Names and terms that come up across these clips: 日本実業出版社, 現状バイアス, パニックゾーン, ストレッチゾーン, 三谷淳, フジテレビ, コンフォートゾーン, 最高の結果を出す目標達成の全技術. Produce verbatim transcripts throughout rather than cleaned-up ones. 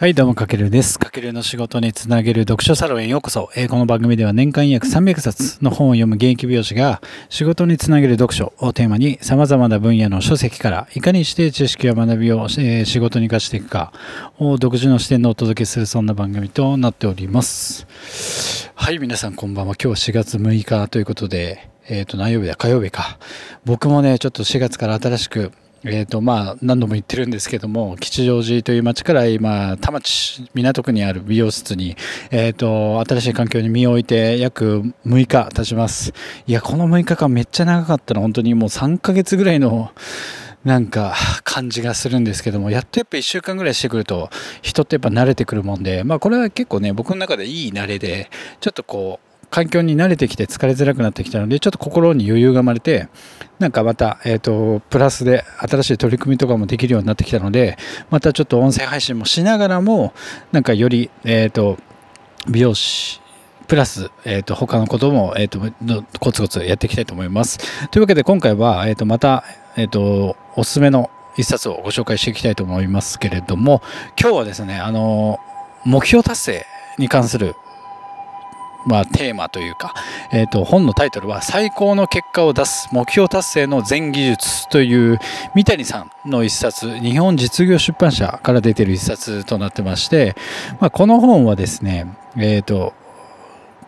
はいどうもかけるです。かけるの仕事につなげる読書サロンへようこそ。えー、この番組では年間約さんびゃくさつの本を読む現役美容師が仕事につなげる読書をテーマに様々な分野の書籍からいかにして知識や学びを、えー、仕事に活かしていくかを独自の視点でお届けするそんな番組となっております。はい皆さんこんばんは。今日はしがつむいかということで、えっと何曜日だ火曜日か。僕もねちょっとしがつから新しくえーとまあ、何度も言ってるんですけども吉祥寺という町から今田町港区にある美容室に、えーと新しい環境に身を置いて約むいか経ちます。いやこのむいかかんめっちゃ長かったの本当にもうさんかげつぐらいのなんか感じがするんですけどもやっとやっぱいっしゅうかんぐらいしてくると人ってやっぱ慣れてくるもんで、まあ、これは結構ね僕の中でいい慣れでちょっとこう環境に慣れてきて疲れづらくなってきたのでちょっと心に余裕が生まれてなんかまた、えーと、プラスで新しい取り組みとかもできるようになってきたのでまたちょっと音声配信もしながらもなんかより、えーと、美容師プラス、えーと、他のことも、えーと、コツコツやっていきたいと思います。というわけで今回は、えーと、また、えーと、おすすめの一冊をご紹介していきたいと思いますけれども今日はですねあの目標達成に関するまあ、テーマというか、えーと、本のタイトルは最高の結果を出す目標達成の全技術という三谷さんの一冊日本実業出版社から出ている一冊となってまして、まあ、この本はですね、えーと、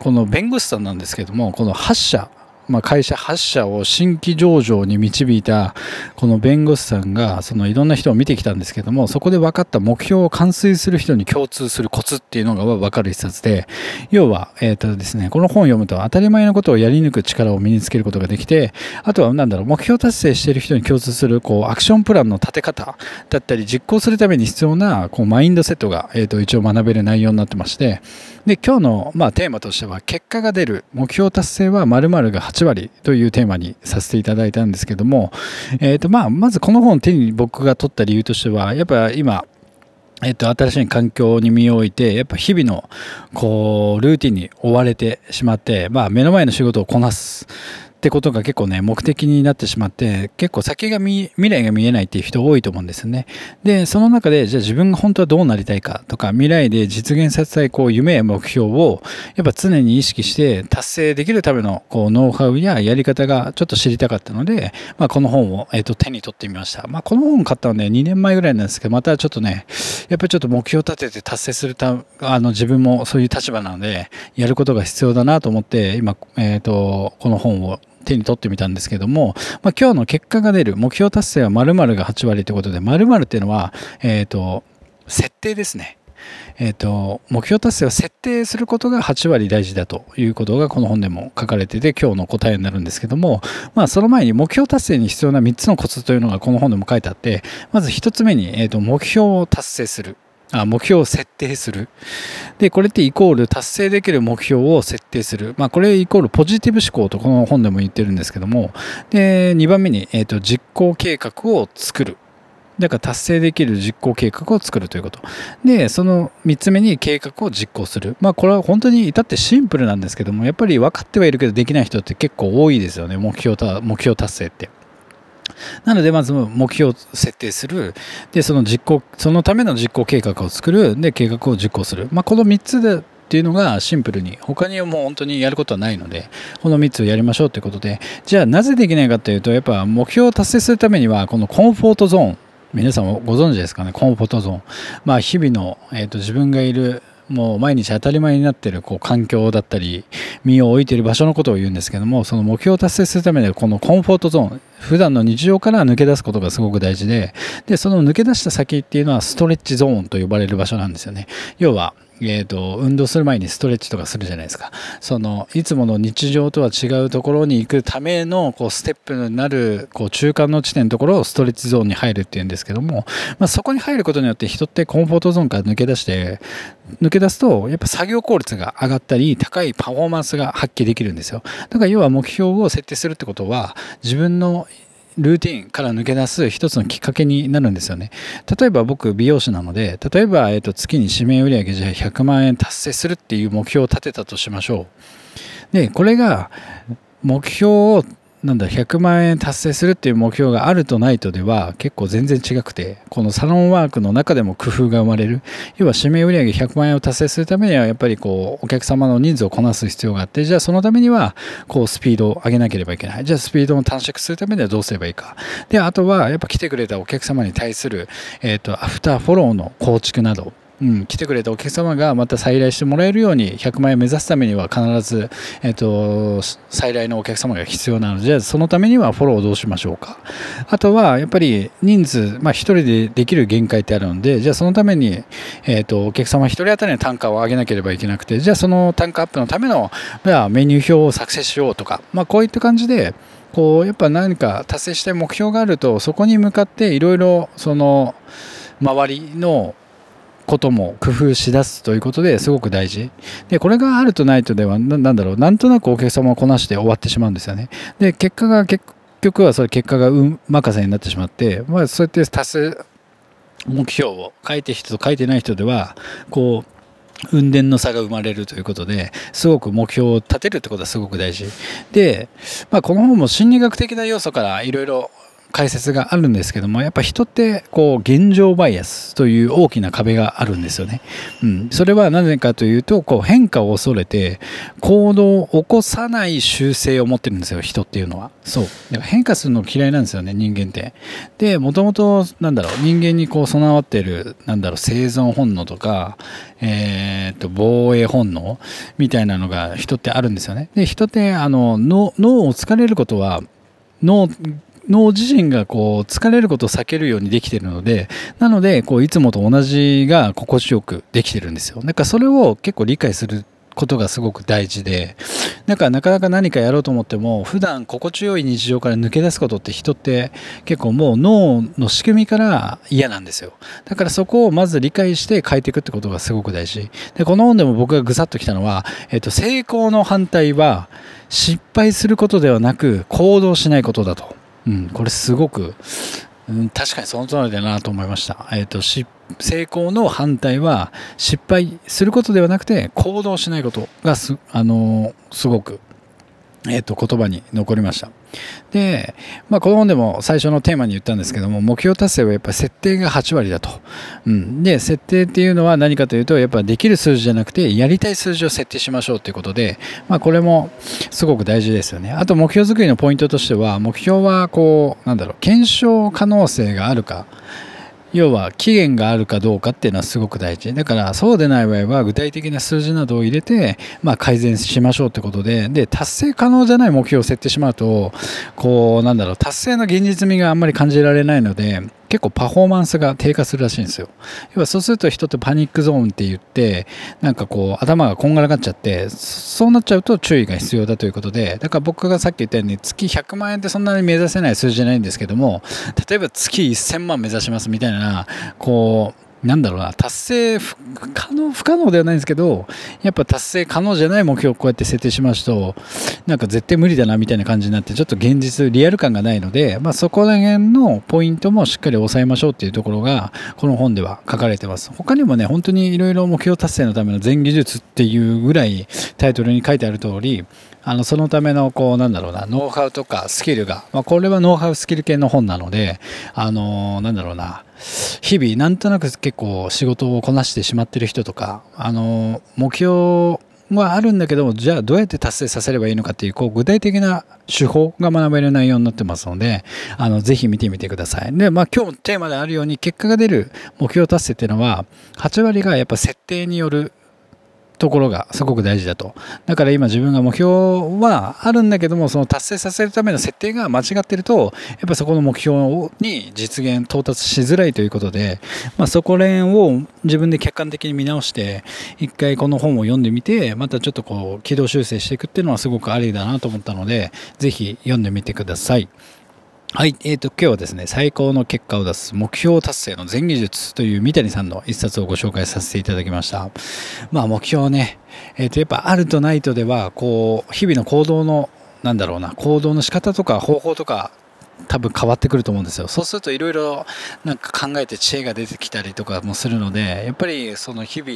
この弁護士さんなんですけどもこのはっしゃ、まあ、会社はっしゃを新規上場に導いたこの弁護士さんがそのいろんな人を見てきたんですけどもそこで分かった目標を完遂する人に共通するコツっていうのが分かる一冊で要はえっとですねこの本を読むと当たり前のことをやり抜く力を身につけることができてあとはなんだろう目標達成している人に共通するこうアクションプランの立て方だったり実行するために必要なこうマインドセットがえっと一応学べる内容になってましてで今日のまあテーマとしては結果が出る目標達成は〇〇がはちわりというテーマにさせていただいたんですけども、えーとまあ、まずこの本を手に僕が取った理由としてはやっぱ今、えーと、新しい環境に身を置いてやっぱ日々のこうルーティンに追われてしまって、まあ、目の前の仕事をこなすってことが結構ね目的になってしまって結構先が見未来が見えないっていう人多いと思うんですよね。でその中でじゃあ自分が本当はどうなりたいかとか未来で実現させたいこう夢や目標をやっぱ常に意識して達成できるためのこうノウハウややり方がちょっと知りたかったので、まあ、この本を、えー、と手に取ってみました。まあ、この本買ったのでにねんまえぐらいなんですけどまたちょっとねやっぱりちょっと目標を立てて達成するたあの自分もそういう立場なのでやることが必要だなと思って今、えー、とこの本を手に取ってみたんですけども、まあ、今日の結果が出る目標達成は〇〇がはちわりということで〇〇っていうのは、えーと、設定ですね。えーと、目標達成を設定することがはちわり大事だということがこの本でも書かれていて今日の答えになるんですけども、まあ、その前に目標達成に必要なみっつのコツというのがこの本でも書いてあってまずひとつめに、えーと、目標を達成するあ目標を設定する。で、これってイコール達成できる目標を設定する。まあ、これイコールポジティブ思考とこの本でも言ってるんですけども。で、にばんめに、えっと、実行計画を作る。だから達成できる実行計画を作るということ。で、そのみっつめに計画を実行する。まあこれは本当に至ってシンプルなんですけども、やっぱり分かってはいるけどできない人って結構多いですよね。目標た、目標達成って。なのでまず目標を設定するで その実行そのための実行計画を作るで計画を実行する、まあ、このみっつでっていうのがシンプルに他にもう本当にやることはないのでこのみっつをやりましょうということでじゃあなぜできないかというとやっぱ目標を達成するためにはこのコンフォートゾーン皆さんもご存知ですかねコンフォートゾーン、まあ、日々の、えーと、自分がいるもう毎日当たり前になっているこう環境だったり身を置いている場所のことを言うんですけどもその目標を達成するためにはこのコンフォートゾーン普段の日常から抜け出すことがすごく大事で、でその抜け出した先っていうのはストレッチゾーンと呼ばれる場所なんですよね。要はえーと、運動する前にストレッチとかするじゃないですか。そのいつもの日常とは違うところに行くためのこうステップになるこう中間の地点のところをストレッチゾーンに入るっていうんですけども、まあ、そこに入ることによって人ってコンフォートゾーンから抜け出して抜け出すとやっぱ作業効率が上がったり高いパフォーマンスが発揮できるんですよ。だから要は目標を設定するってことは自分のルーティンから抜け出す一つのきっかけになるんですよね。例えば僕美容師なので例えば、えーと、月に指名売上じゃひゃくまんえん達成するっていう目標を立てたとしましょう。でこれが目標をなんだひゃくまんえん達成するっていう目標があるとないとでは結構全然違くて、このサロンワークの中でも工夫が生まれる。要は指名売上ひゃくまんえんを達成するためにはやっぱりこうお客様の人数をこなす必要があって、じゃあそのためにはこうスピードを上げなければいけない。じゃあスピードを短縮するためにはどうすればいいか。であとはやっぱ来てくれたお客様に対する、えーと、アフターフォローの構築など、うん、来てくれたお客様がまた再来してもらえるようにひゃくまんえん目指すためには必ず、えっと、再来のお客様が必要なので、そのためにはフォローをどうしましょうか。あとはやっぱり人数、まあ、ひとりでできる限界ってあるので、じゃあそのために、えっと、お客様ひとり当たりの単価を上げなければいけなくて、じゃあその単価アップのためのメニュー表を作成しようとか、まあ、こういった感じでこうやっぱ何か達成したい目標があると、そこに向かっていろいろその周りのことも工夫しだすということですごく大事で、これがあるとないとでは な, なんだろうなんとなくお客様をこなして終わってしまうんですよね。で結果が結局はそれ結果が運任せになってしまって、まあ、そうやって達成目標を書いて人と書いてない人ではこう運転の差が生まれるということで、すごく目標を立てるってことはすごく大事で、まあ、この本も心理学的な要素からいろいろ解説があるんですけども、やっぱ人ってこう現状バイアスという大きな壁があるんですよね、うん、それはなぜかというと、こう変化を恐れて行動を起こさない習性を持ってるんですよ、人っていうのは。そうだから変化するの嫌いなんですよね、人間って。でもともとなんだろう人間にこう備わっているなんだろう生存本能とか、えー、っと防衛本能みたいなのが人ってあるんですよね。で人ってあの脳を疲れることは脳脳自身がこう疲れることを避けるようにできているので、なのでこういつもと同じが心地よくできてるんですよ。なんかそれを結構理解することがすごく大事で、なんかなかなか何かやろうと思っても普段心地よい日常から抜け出すことって、人って結構もう脳の仕組みから嫌なんですよ。だからそこをまず理解して変えていくってことがすごく大事で、この本でも僕がぐさっときたのは、えっと、成功の反対は失敗することではなく行動しないことだと。うん、これすごく、うん、確かにその通りだなと思いました。えっと、し、成功の反対は失敗することではなくて行動しないことがす、あのー、すごく、えっと、言葉に残りました。で、まあ、この本でも最初のテーマに言ったんですけども、目標達成はやっぱり設定がはちわりだと、うん、で設定っていうのは何かというと、やっぱできる数字じゃなくてやりたい数字を設定しましょうということで、まあ、これもすごく大事ですよね。あと目標作りのポイントとしては、目標はこうなんだろう検証可能性があるか、要は期限があるかどうかっていうのはすごく大事だから、そうでない場合は具体的な数字などを入れて、まあ、改善しましょうってことで、で達成可能じゃない目標を設定しまうと、こうなんだろう達成の現実味があんまり感じられないので、結構パフォーマンスが低下するらしいんですよ。要はそうすると人ってパニックゾーンって言って、なんかこう頭がこんがらがっちゃって、そうなっちゃうと注意が必要だということで、だから僕がさっき言ったように月ひゃくまんえんってそんなに目指せない数字じゃないんですけども、例えば月せんまん目指しますみたいな、こうなんだろうな達成不可能不可能ではないんですけど、やっぱ達成可能じゃない目標をこうやって設定しますと、なんか絶対無理だなみたいな感じになって、ちょっと現実リアル感がないので、まあ、そこら辺のポイントもしっかり抑えましょうっていうところがこの本では書かれてます。他にもね、本当にいろいろ目標達成のための全技術っていうぐらいタイトルに書いてある通り、あのそのためのこうなんだろうなノウハウとかスキルが、まあ、これはノウハウスキル系の本なので、あのー、なんだろうな日々なんとなく結構仕事をこなしてしまってる人とか、あの目標はあるんだけども、じゃあどうやって達成させればいいのかっていう、こう具体的な手法が学べる内容になってますので、あのぜひ見てみてください。で、まあ、今日のテーマであるように、結果が出る目標達成っていうのははちわりがやっぱ設定によるところがすごく大事だと。だから今自分が目標はあるんだけども、その達成させるための設定が間違ってると、やっぱそこの目標に実現到達しづらいということで、まあ、そこら辺を自分で客観的に見直して一回この本を読んでみて、またちょっとこう軌道修正していくっていうのはすごくありだなと思ったので、ぜひ読んでみてください。はい、えーと、今日はですね、最高の結果を出す目標達成の全技術という三谷さんの一冊をご紹介させていただきました。まあ目標ね、えーと、やっぱあるとないとでは、こう、日々の行動の、なんだろうな、行動の仕方とか方法とか、多分変わってくると思うんですよ。そうするといろいろなんか考えて知恵が出てきたりとかもするので、やっぱりその日々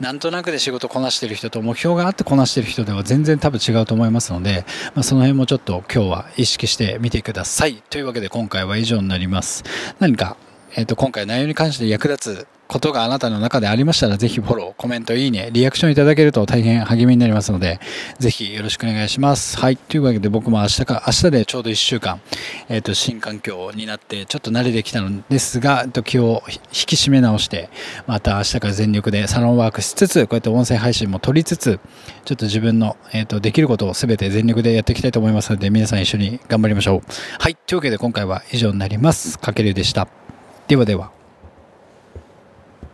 なんとなくで仕事こなしてる人と目標があってこなしてる人では全然多分違うと思いますので、まあ、その辺もちょっと今日は意識してみてください。というわけで今回は以上になります。何か、えーと、今回内容に関して役立つことがあなたの中でありましたら、ぜひフォロー、コメント、いいね、リアクションいただけると大変励みになりますので、ぜひよろしくお願いします。はい。というわけで僕も明日か、明日でちょうどいっしゅうかん、えっと、新環境になって、ちょっと慣れてきたのですが、気を引き締め直して、また明日から全力でサロンワークしつつ、こうやって音声配信も取りつつ、ちょっと自分の、えっと、できることを全て全力でやっていきたいと思いますので、皆さん一緒に頑張りましょう。はい。というわけで今回は以上になります。かけるでした。ではでは。